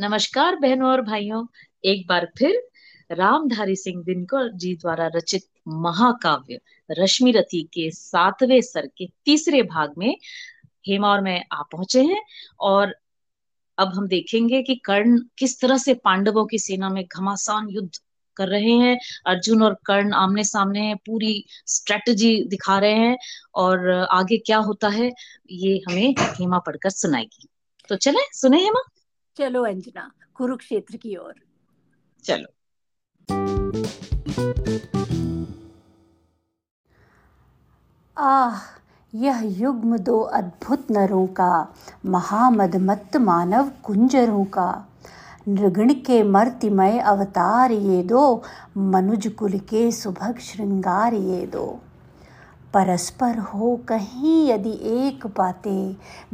नमस्कार बहनों और भाइयों, एक बार फिर रामधारी सिंह दिनकर जी द्वारा रचित महाकाव्य रश्मिरथी के 7वें सर्ग के 3रे भाग में हेमा और मैं आ पहुंचे हैं। और अब हम देखेंगे कि कर्ण किस तरह से पांडवों की सेना में घमासान युद्ध कर रहे हैं। अर्जुन और कर्ण आमने सामने हैं, पूरी स्ट्रेटजी दिखा रहे हैं और आगे क्या होता है ये हमें हेमा पढ़कर सुनाएगी। तो चले सुने हेमा। चलो अंजना, कुरुक्षेत्र की ओर चलो। आह, यह युग्म दो अद्भुत नरों का, महामदमत्त मानव कुंजरों का। नृगण के मर्तिमय अवतार ये दो, मनुज कुल के सुभग श्रृंगार ये दो। परस्पर हो कहीं यदि एक पाते,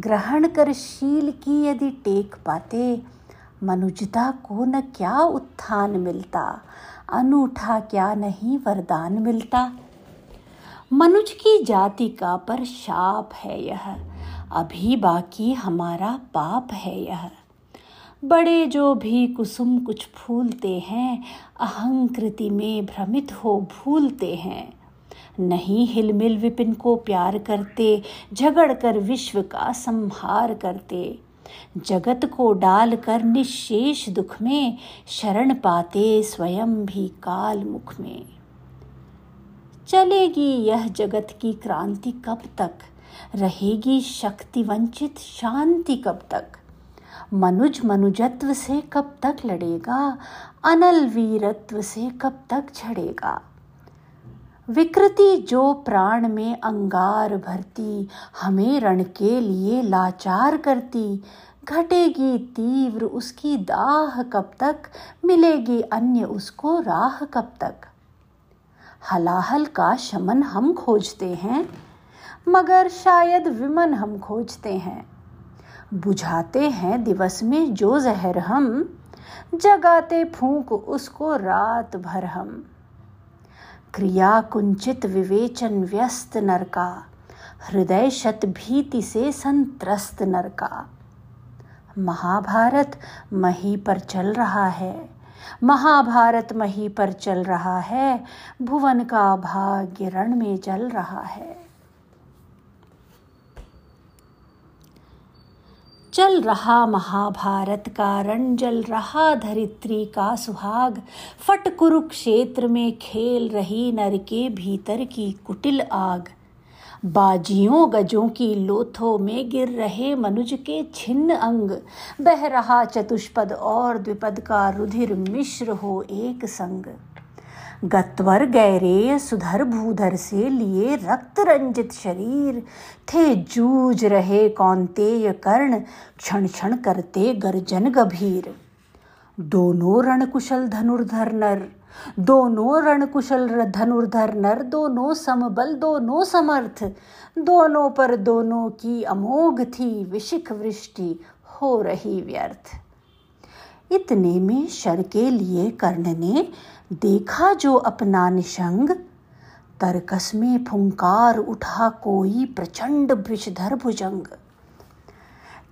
ग्रहण कर शील की यदि टेक पाते। मनुजता को न क्या उत्थान मिलता, अनूठा क्या नहीं वरदान मिलता। मनुज की जाति का पर शाप है यह, अभी बाकी हमारा पाप है यह। बड़े जो भी कुसुम कुछ फूलते हैं, अहंकृति में भ्रमित हो भूलते हैं। नहीं हिलमिल विपिन को प्यार करते, झगड़ कर विश्व का संहार करते। जगत को डाल कर निशेष दुख में, शरण पाते स्वयं भी काल मुख में। चलेगी यह जगत की क्रांति कब तक, रहेगी शक्ति वंचित शांति कब तक। मनुज मनुजत्व से कब तक लड़ेगा, अनल वीरत्व से कब तक झड़ेगा। विकृति जो प्राण में अंगार भरती, हमें रण के लिए लाचार करती। घटेगी तीव्र उसकी दाह कब तक, मिलेगी अन्य उसको राह कब तक। हलाहल का शमन हम खोजते हैं, मगर शायद विमन हम खोजते हैं। बुझाते हैं दिवस में जो जहर हम, जगाते फूंक उसको रात भर हम। क्रिया कुंचित विवेचन व्यस्त नर का, हृदय शत भीति से संत्रस्त नर का। महाभारत मही पर चल रहा है, महाभारत मही पर चल रहा है। भुवन का भाग्य रण में जल रहा है। चल रहा महाभारत का रण, जल रहा धरित्री का सुहाग। फट कुरुक्षेत्र में खेल रही नर के भीतर की कुटिल आग। बाजियों गजों की लोथों में गिर रहे मनुज के छिन्न अंग। बह रहा चतुष्पद और द्विपद का, रुधिर मिश्र हो एक संग। गत्वर गैरेय सुधर भूधर से, लिए रक्त रंजित शरीर थे। जूझ रहे कौंतेय कर्ण, क्षण क्षण करते गर्जन गभीर। दोनों रणकुशल धनुर्धर नर, दोनों रणकुशल धनुर्धर नर। दोनों समबल दोनों समर्थ, दोनों पर दोनों की अमोघ थी विशिख वृष्टि हो रही व्यर्थ। इतने में शर के लिए कर्ण ने, देखा जो अपना निशंग। तरकस में फुंकार उठा कोई, प्रचंड विषधर भुजंग।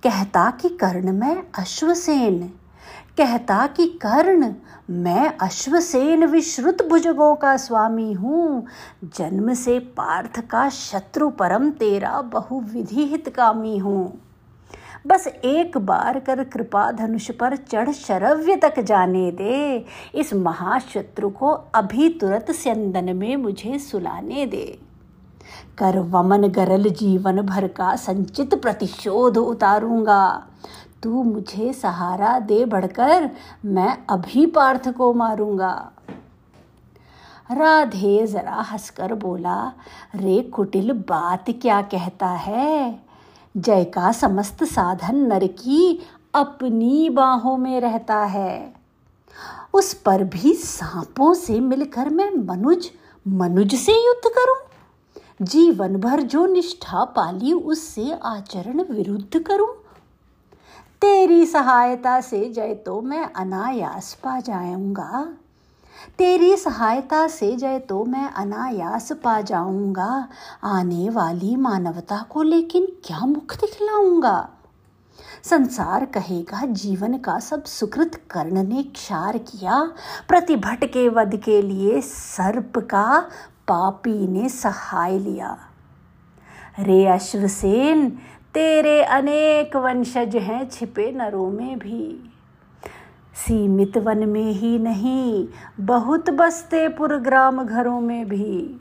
कहता कि कर्ण मैं अश्वसेन, कहता कि कर्ण मैं अश्वसेन, विश्रुत भुजगों का स्वामी हूँ। जन्म से पार्थ का शत्रु परम, तेरा बहुविधि हितकामी हूँ। बस एक बार कर कृपा, धनुष पर चढ़ शरव्य तक जाने दे। इस महाशत्रु को अभी तुरंत स्यंदन में मुझे सुलाने दे। कर वमन गरल जीवन भर का, संचित प्रतिशोध उतारूंगा। तू मुझे सहारा दे बढ़कर, मैं अभी पार्थ को मारूंगा। राधे जरा हंसकर बोला, रे कुटिल बात क्या कहता है। जय का समस्त साधन नर की, अपनी बाहों में रहता है। उस पर भी सांपों से मिलकर मैं मनुज मनुज से युद्ध करूं। जीवन भर जो निष्ठा पाली, उससे आचरण विरुद्ध करूं। तेरी सहायता से जय तो मैं अनायास पा जाऊंगा। तेरी सहायता से जय तो मैं अनायास पा जाऊंगा, आने वाली मानवता को लेकिन क्या मुख दिखलाऊंगा। संसार कहेगा जीवन का सब सुकृत कर्ण ने क्षार किया, प्रतिभट के वध के लिए सर्प का पापी ने सहाय लिया। रे अश्वसेन, तेरे अनेक वंशज हैं छिपे नरों में भी, सीमित वन में ही नहीं बहुत बसते पुरग्राम घरों में भी।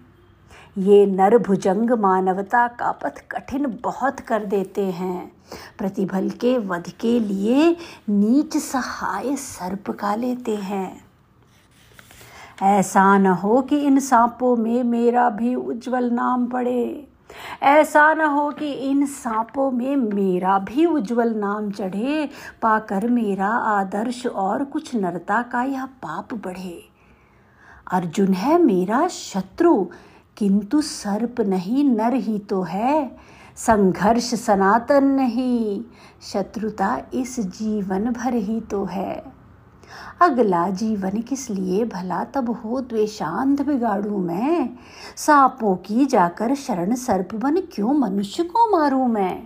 ये नरभुजंग मानवता का पथ कठिन बहुत कर देते हैं, प्रतिभल के वध के लिए नीच सहाय सर्प का लेते हैं। ऐसा न हो कि इन सांपों में मेरा भी उज्जवल नाम पड़े, ऐसा न हो कि इन सांपों में मेरा भी उज्जवल नाम चढ़े, पाकर मेरा आदर्श और कुछ नरता का यह पाप बढ़े। अर्जुन है मेरा शत्रु, किंतु सर्प नहीं नर ही तो है। संघर्ष सनातन नहीं, शत्रुता इस जीवन भर ही तो है। अगला जीवन किस लिए भला तब हो द्वेषांध बिगाड़ू मैं, सांपों की जाकर शरण सर्प बन क्यों मनुष्य को मारूं मैं।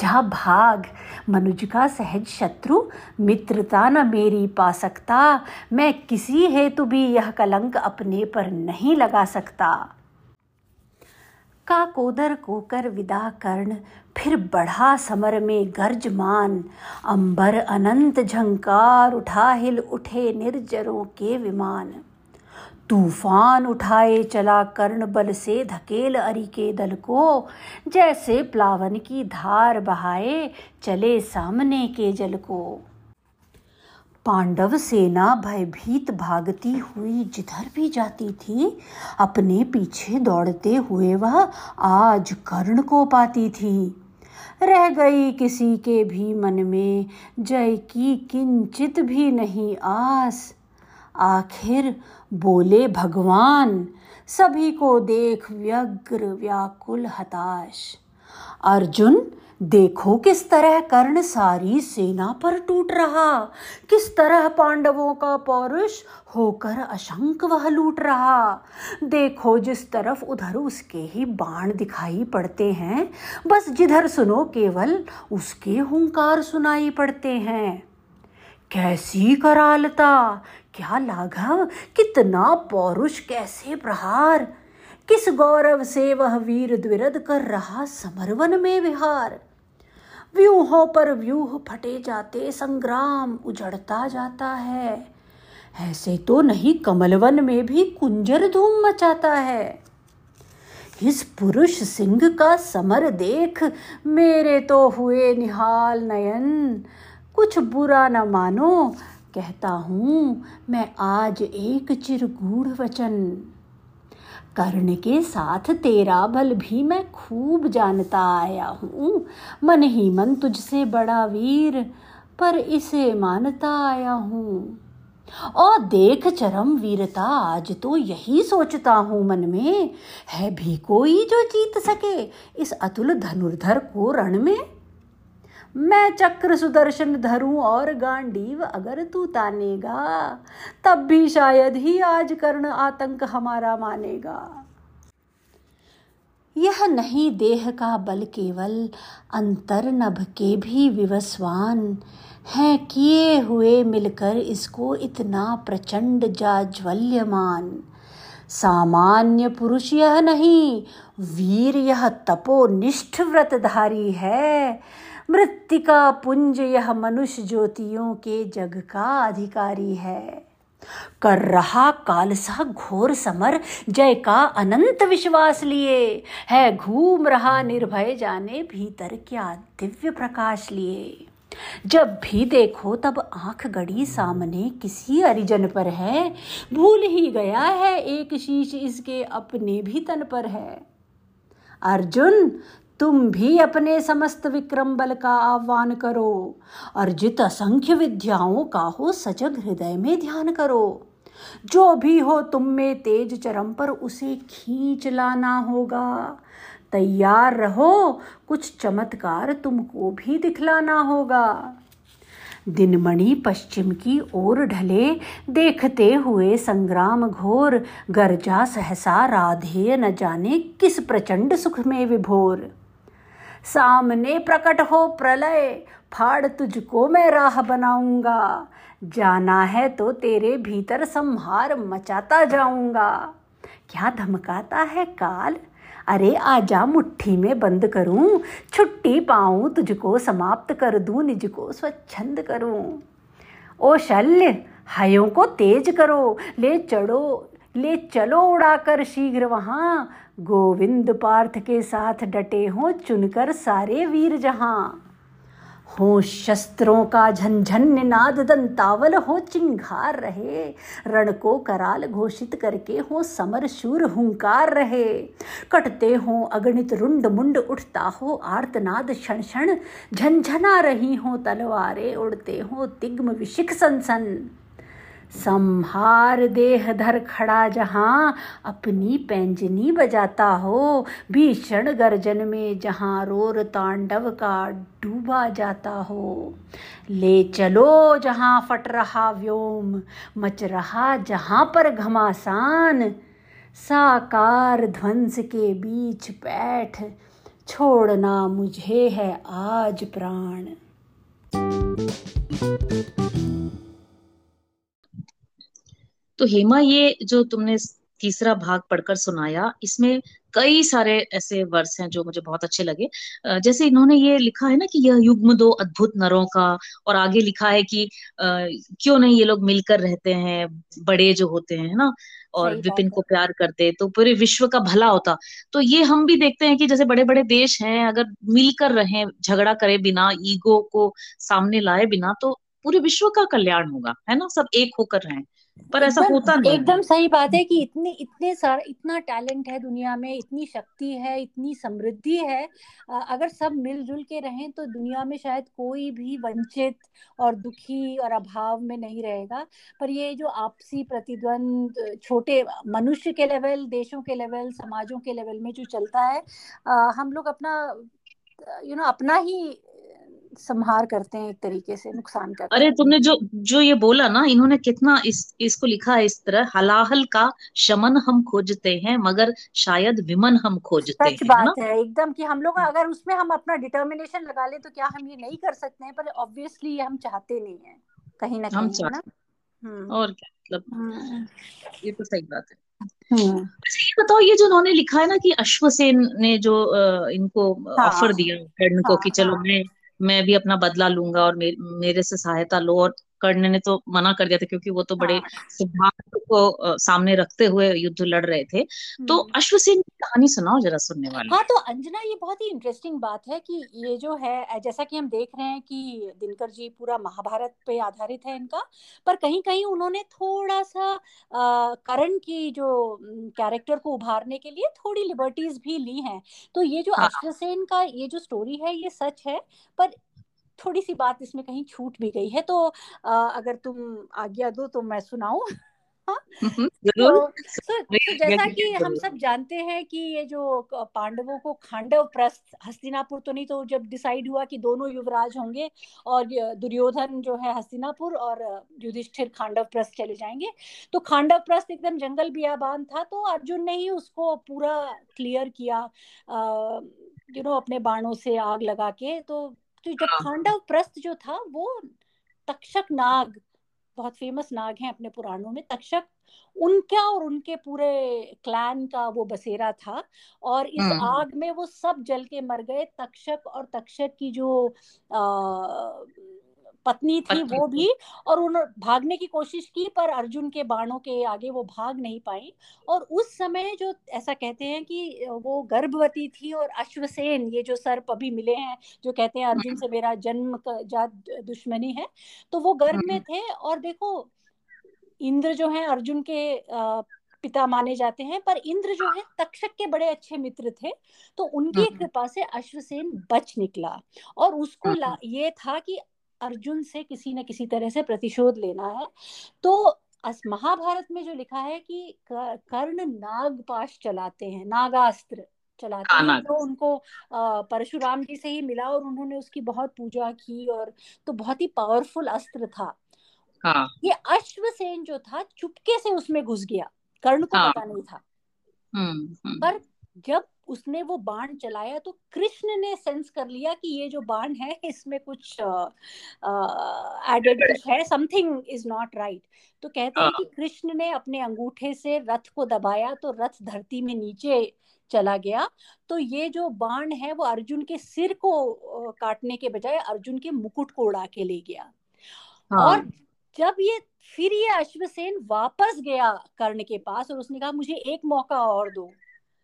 जा भाग, मनुज का सहज शत्रु मित्रता न मेरी पा सकता, मैं किसी हेतु भी यह कलंक अपने पर नहीं लगा सकता। काकोदर को कर विदा कर्ण, फिर बढ़ा समर में गर्जमान, अंबर अनंत झंकार उठा हिल उठे निर्जरों के विमान। तूफान उठाए चला कर्ण, बल से धकेल अरि के दल को, जैसे प्लावन की धार बहाए चले सामने के जल को। पांडव सेना भयभीत भागती हुई जिधर भी जाती थी, अपने पीछे दौड़ते हुए वह आज कर्ण को पाती थी। रह गई किसी के भी मन में जय की किंचित भी नहीं आस। आखिर बोले भगवान, सभी को देख व्यग्र व्याकुल हताश। अर्जुन, देखो किस तरह कर्ण सारी सेना पर टूट रहा, किस तरह पांडवों का पौरुष होकर अशंक वह लूट रहा। देखो जिस तरफ उधर उसके ही बाण दिखाई पड़ते हैं, बस जिधर सुनो केवल उसके हुंकार सुनाई पड़ते हैं। कैसी करालता, क्या लाघव, कितना पौरुष, कैसे प्रहार। किस गौरव से वह वीर द्विरद कर रहा समरवन में विहार। व्यूहों पर व्यूह फटे जाते, संग्राम उजड़ता जाता है। ऐसे तो नहीं कमलवन में भी कुंजर धूम मचाता है। इस पुरुष सिंह का समर देख मेरे तो हुए निहाल नयन। कुछ बुरा न मानो, कहता हूँ मैं आज एक चिरगूढ़ वचन। कर्ण के साथ तेरा बल भी मैं खूब जानता आया हूँ, मन ही मन तुझसे बड़ा वीर पर इसे मानता आया हूँ। और देख चरम वीरता आज तो यही सोचता हूँ मन में, है भी कोई जो जीत सके इस अतुल धनुर्धर को रण में। मैं चक्र सुदर्शन धरूं और गांडीव अगर तू तानेगा, तब भी शायद ही आज कर्ण आतंक हमारा मानेगा। यह नहीं देह का बल केवल, अंतर नभ के भी विवस्वान हैं, किए हुए मिलकर इसको इतना प्रचंड जाज्वल्यमान। सामान्य पुरुष यह नहीं, वीर यह तपोनिष्ठ व्रतधारी है। मृत्तिका पुंज यह मनुष्य ज्योतियों के जग का अधिकारी है। कर रहा कालसा घोर समर जय का अनंत विश्वास लिए, है घूम रहा निर्भय जाने भीतर क्या दिव्य प्रकाश लिए। जब भी देखो तब आंख गड़ी सामने किसी अरिजन पर है, भूल ही गया है एक शीश इसके अपने भी तन पर है। अर्जुन, तुम भी अपने समस्त विक्रम बल का आह्वान करो, अर्जित असंख्य विद्याओं का हो सजग हृदय में ध्यान करो। जो भी हो तुम में तेज चरम पर उसे खींच लाना होगा, तैयार रहो कुछ चमत्कार तुमको भी दिखलाना होगा। दिनमणि पश्चिम की ओर ढले, देखते हुए संग्राम घोर, गर्जा सहसा राधे न जाने किस प्रचंड सुख में विभोर। सामने प्रकट हो प्रलय, फाड़ तुझको मैं राह बनाऊंगा, जाना है तो तेरे भीतर संहार मचाता जाऊंगा। क्या धमकाता है काल, अरे आजा मुट्ठी में बंद करूं, छुट्टी पाऊं तुझको समाप्त कर दूं, निज को स्वच्छंद करूं। ओ शल्य, हायों को तेज करो, ले चलो उड़ाकर शीघ्र वहां, गोविंद पार्थ के साथ डटे हों चुनकर सारे वीर जहां। हो शस्त्रों का झनझन निनाद, दंतावल हो चिंगार रहे, रण को कराल घोषित करके हो समर शूर हुंकार रहे। कटते हो अगणित रुंड मुंड, उठता हो आर्तनाद क्षण क्षण, झंझना रही हो तलवारें, उड़ते हो तिग्म विशिख सनसन। संहार देह धर खड़ा जहां, अपनी पैंजनी बजाता हो, भीषण गर्जन में जहां रोर तांडव का डूबा जाता हो। ले चलो जहां फट रहा व्योम, मच रहा जहां पर घमासान, साकार ध्वंस के बीच बैठ, छोड़ना मुझे है आज प्राण। तो हेमा, ये जो तुमने तीसरा भाग पढ़कर सुनाया, इसमें कई सारे ऐसे वर्स हैं जो मुझे बहुत अच्छे लगे। जैसे इन्होंने ये लिखा है ना कि यह युग्म दो अद्भुत नरों का, और आगे लिखा है कि क्यों नहीं ये लोग मिलकर रहते हैं, बड़े जो होते हैं ना, और विपिन को प्यार करते तो पूरे विश्व का भला होता। तो ये हम भी देखते हैं कि जैसे बड़े बड़े देश हैं, अगर मिलकर रहें, झगड़ा करे बिना, ईगो को सामने लाए बिना, तो पूरे विश्व का कल्याण होगा, है ना, सब एक होकर रहें। पर ऐसा होता नहीं। एकदम सही बात है कि इतना टैलेंट है दुनिया में, इतनी शक्ति है, इतनी समृद्धि है, अगर सब मिलजुल के रहें तो दुनिया में शायद कोई भी वंचित और दुखी और अभाव में नहीं रहेगा। पर ये जो आपसी प्रतिद्वंद छोटे मनुष्य के लेवल, देशों के लेवल, समाजों के लेवल में जो चलता है, हम लोग अपना अपना ही संहार करते हैं, एक तरीके से नुकसान करते हैं। अरे तुमने जो ये बोला ना, इन्होंने कितना इसको लिखा है इस तरह, हलाहल का शमन हम खोजते हैं, मगर शायद विमन हम खोजते हैं। सच बात है एकदम कि हम लोग अगर उसमें हम अपना डिटर्मिनेशन लगा ले तो क्या हम ये नहीं कर सकते हैं, पर ऑब्वियसली हम चाहते नहीं है कहीं ना कहीं ना। और क्या मतलब, ये तो सही बात है। अच्छा ये बताओ, ये जो उन्होंने लिखा है ना कि अश्वसेन ने जो इनको ऑफर दिया कर्ण को कि चलो मैं भी अपना बदला लूंगा और मेरे से सहायता लो, और कर्ण ने तो मना कर दिया था क्योंकि वो तो बड़े सिद्धांत को सामने रखते हुए युद्ध लड़ रहे थे। तो अश्वसेन की कहानी सुनाओ जरा सुनने वाले। हाँ तो अंजना, ये बहुत ही इंटरेस्टिंग बात है कि ये जो है, जैसा कि हम देख रहे हैं कि दिनकर जी पूरा महाभारत पे आधारित है इनका, पर कहीं कहीं उन्होंने थोड़ा सा कर्ण की जो कैरेक्टर को उभारने के लिए थोड़ी लिबर्टीज भी ली है। तो ये जो अश्वसेन का ये जो स्टोरी है ये सच है, पर थोड़ी सी बात इसमें कहीं छूट भी गई है। तो अगर तुम आज्ञा दो तो मैं सुनाऊं। तो जैसा कि हम सब जानते हैं कि ये जो पांडवों को खांडवप्रस्थ, हस्तिनापुर तो नहीं, तो जब डिसाइड हुआ कि दोनों युवराज होंगे और दुर्योधन जो है हस्तिनापुर और युधिष्ठिर खांडवप्रस्थ चले जाएंगे, तो खांडवप्रस्थ एकदम जंगल बियाबान था, तो अर्जुन ने ही उसको पूरा क्लियर किया अपने बाणों से आग लगा के। तो जब खांडवप्रस्थ जो था वो तक्षक नाग, बहुत फेमस नाग हैं अपने पुराणों में तक्षक, उनका और उनके पूरे क्लैन का वो बसेरा था, और इस आग में वो सब जल के मर गए। तक्षक और तक्षक की जो पत्नी थी वो भी, और उन्होंने भागने की कोशिश की पर अर्जुन के बाणों के आगे वो भाग नहीं पाई। और उस समय जो ऐसा कहते हैं कि वो गर्भवती थी, और अश्वसेन ये जो सर्प अभी मिले हैं जो कहते हैं अर्जुन से मेरा जन्म जात दुश्मनी है, तो वो गर्भ में थे। और देखो इंद्र जो है अर्जुन के पिता माने जाते हैं, पर इंद्र जो है तक्षक के बड़े अच्छे मित्र थे, तो उनकी कृपा से अश्वसेन बच निकला। और उसको ये था कि अर्जुन से किसी न किसी तरह से प्रतिशोध लेना है। तो महाभारत में जो लिखा है कि कर्ण नागपाश चलाते हैं, नाग अस्त्र चलाते हैं, तो उनको परशुराम जी से ही मिला और उन्होंने उसकी बहुत पूजा की, और तो बहुत ही पावरफुल अस्त्र था। हाँ। ये अश्वसेन जो था चुपके से उसमें घुस गया, कर्ण को पता नहीं था। पर जब उसने वो बाण चलाया तो कृष्ण ने सेंस कर लिया कि ये जो बाण है इसमें कुछ एडेड कुछ है, समथिंग इज नॉट राइट। तो कहते हैं कि कृष्ण ने अपने अंगूठे से रथ को दबाया तो रथ धरती में नीचे चला गया। तो ये जो बाण है वो अर्जुन के सिर को काटने के बजाय अर्जुन के मुकुट को उड़ा के ले गया। और जब ये अश्वसेन वापस गया कर्ण के पास और उसने कहा मुझे एक मौका और दो,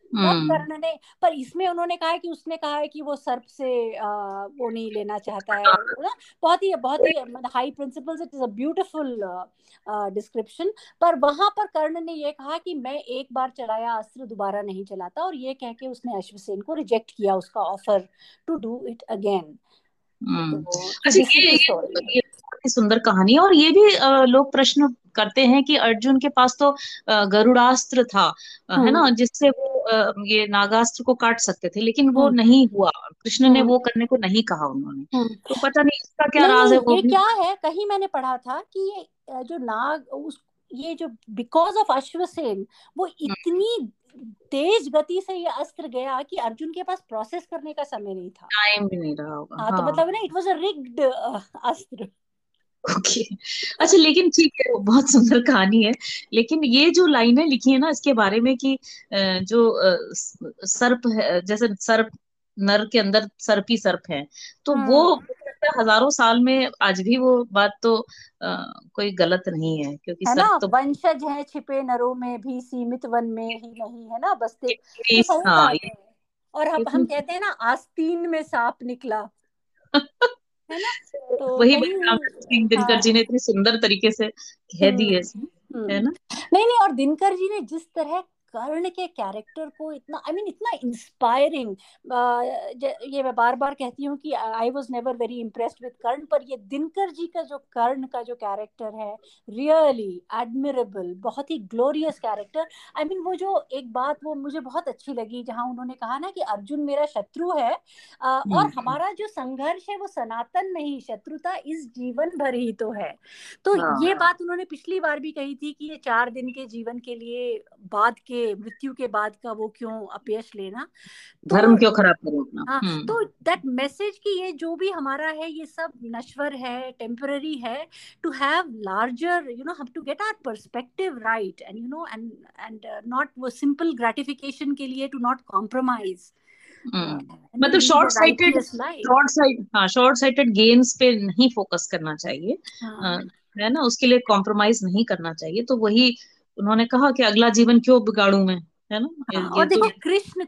तब कर्ण ने, पर इसमें उन्होंने कहा कि उसने कहा है कि वो सर्प से वो नहीं लेना चाहता है ना, बहुत ही मतलब high principles, it is a beautiful description. पर वहां पर कर्ण ने ये कहा कि मैं एक बार चलाया अस्त्र दोबारा नहीं चलाता, और ये कह के उसने अश्वसेन को रिजेक्ट किया उसका offer to do it again. अच्छा, ये सुंदर कहानी है। और ये भी लोग प्रश्न करते हैं कि अर्जुन के पास तो गरुड़ास्त्र था, है ना, जिससे वो ये नागास्त्र को काट सकते थे, लेकिन वो नहीं हुआ, कृष्ण ने वो करने को नहीं कहा उन्होंने। तो पता नहीं इसका क्या राज है, वो क्या है। कहीं मैंने पढ़ा था कि ये जो ये जो बिकॉज ऑफ अश्वसेन वो इतनी तेज गति से ये अस्त्र गया कि अर्जुन के पास प्रोसेस करने का समय नहीं था, टाइम भी नहीं रहा होगा। हाँ, तो मतलब ना, इट वाज अ रिग्ड अस्त्र। ओके, अच्छा, लेकिन ठीक है, बहुत सुंदर कहानी है। लेकिन ये जो लाइनें लिखी है ना इसके बारे में कि जो सर्प है, जैसे सर्प नर के अंदर सर्प ही सर्प है, तो वो हजारों साल में आज भी वो बात तो कोई गलत नहीं है, क्योंकि है ना, तो वंशज है छिपे नरों में भी, सीमित वन में ही नहीं, है ना, बसते तो है। और हम कहते हैं ना, आस्तीन में सांप निकला। है ना, तो वही दिनकर जी ने इतनी सुंदर तरीके से कह दी है, है ना। नहीं, और दिनकर जी ने जिस तरह कर्ण के कैरेक्टर को इतना इतना इंस्पायरिंग, ये मैं बार बार कहती हूँ कि I was never very impressed with Karna, पर ये दिनकर जी का जो कर्ण का जो कैरेक्टर है, रियली एडमिरेबल, बहुत ही ग्लोरियस कैरेक्टर। वो जो एक बात वो मुझे बहुत अच्छी लगी जहाँ उन्होंने कहा ना कि अर्जुन मेरा शत्रु है और हमारा जो संघर्ष है वो सनातन नहीं, शत्रुता इस जीवन भर ही तो है। तो ये बात उन्होंने पिछली बार भी कही थी कि ये 4 दिन के जीवन के लिए बाद के मृत्यु के बाद का वो क्यों अपयश लेना, धर्म क्यों खराब करना। हाँ, तो दैट मैसेज कि ये जो भी हमारा है ये सब नश्वर है, टेम्पररी है, to have larger, you know, have to get our perspective right, and you know, and not वो सिंपल ग्रेटिफिकेशन के लिए, टू नॉट कॉम्प्रोमाइज। मतलब शॉर्ट साइटेड गेम्स पे नहीं फोकस करना चाहिए, है ना, उसके लिए कॉम्प्रोमाइज नहीं करना चाहिए। तो वही उन्होंने कहा कि अगला जीवन क्यों बिगाड़ू मैं, है ना। और देखो,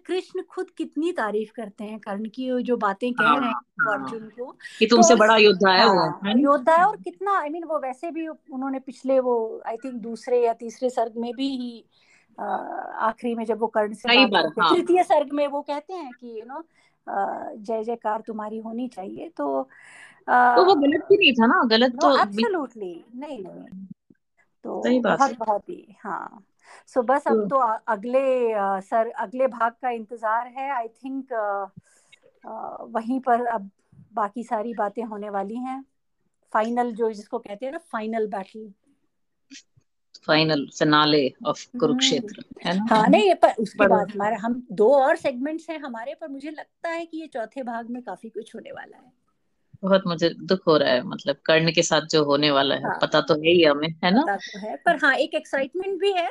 कृष्ण खुद कितनी तारीफ करते हैं कर्ण की, जो बातें कह रहे हैं अर्जुन को कि तुमसे बड़ा योद्धा है वो, योद्धा है। और कितना वो वैसे भी उन्होंने पिछले वो आई थिंक दूसरे या तीसरे सर्ग में भी ही आखिरी में जब वो कर्ण से बात करते, तृतीय सर्ग में वो कहते हैं कि यू नो जय जयकार तुम्हारी होनी चाहिए। तो वो गलत भी नहीं था ना, गलत तो एब्सोल्युटली नहीं। तो बहुत ही, हाँ। सो बस अब तो अगले भाग का इंतजार है। आई थिंक वहीं पर अब बाकी सारी बातें होने वाली हैं। फाइनल, जो जिसको कहते हैं ना, final battle, final finale of Kurukshetra, है ना। हाँ, नहीं, पर उसके बाद हमारे हम 2 और सेगमेंट्स हैं हमारे, पर मुझे लगता है कि ये चौथे भाग में काफी कुछ होने वाला है। बहुत मुझे दुख हो रहा है, मतलब कर्ण के साथ जो होने वाला है। हाँ, पता तो है ही हमें, है ना, पता तो है, पर हाँ, एक एक्साइटमेंट भी है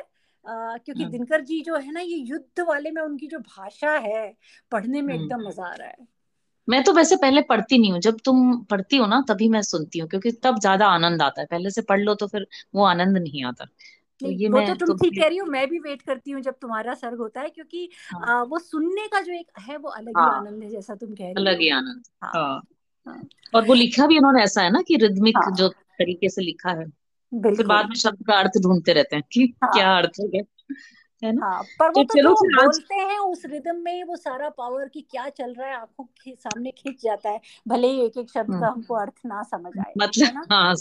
क्योंकि दिनकर जी जो है ना, ये युद्ध वाले में उनकी जो भाषा है, पढ़ने में एकदम मजा आ रहा है। मैं तो वैसे पहले पढ़ती नहीं हूँ, जब तुम पढ़ती हो ना तभी मैं सुनती हूँ, क्योंकि तब ज्यादा आनंद आता है। पहले से पढ़ लो तो फिर वो आनंद नहीं आता। तो ये वो तो तुम ठीक कह रही हो, मैं भी वेट करती हूँ जब तुम्हारा सर्ग होता है, क्योंकि वो सुनने का जो एक है वो अलग ही आनंद है, जैसा तुम कह रही हो, अलग ही आनंद। और वो लिखा भी उन्होंने ऐसा है ना कि रिदमिक जो तरीके से लिखा है, फिर बाद में शब्द का अर्थ ढूंढते रहते हैं कि क्या अर्थ है ना। पर वो तो बोलते हैं उस रिदम में, वो सारा पावर की क्या चल रहा है आंखों के सामने खींच जाता है, भले ही एक एक शब्द का हमको अर्थ ना समझ आए, मतलब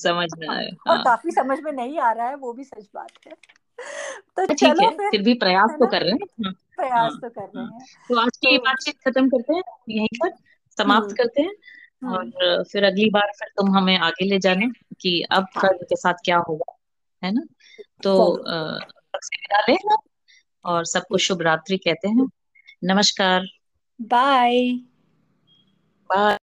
समझ में आए। और काफी समझ में नहीं आ रहा है, वो भी सच बात है। तो चलो फिर भी प्रयास तो कर रहे हैं, प्रयास तो कर रहे हैं। तो आज की बातचीत खत्म करते हैं, यहीं पर समाप्त करते हैं, और फिर अगली बार फिर तुम हमें आगे ले जाने कि अब कर्म के साथ क्या होगा, है ना। तो विदा ले और सबको शुभ रात्रि कहते हैं। नमस्कार, बाय बाय।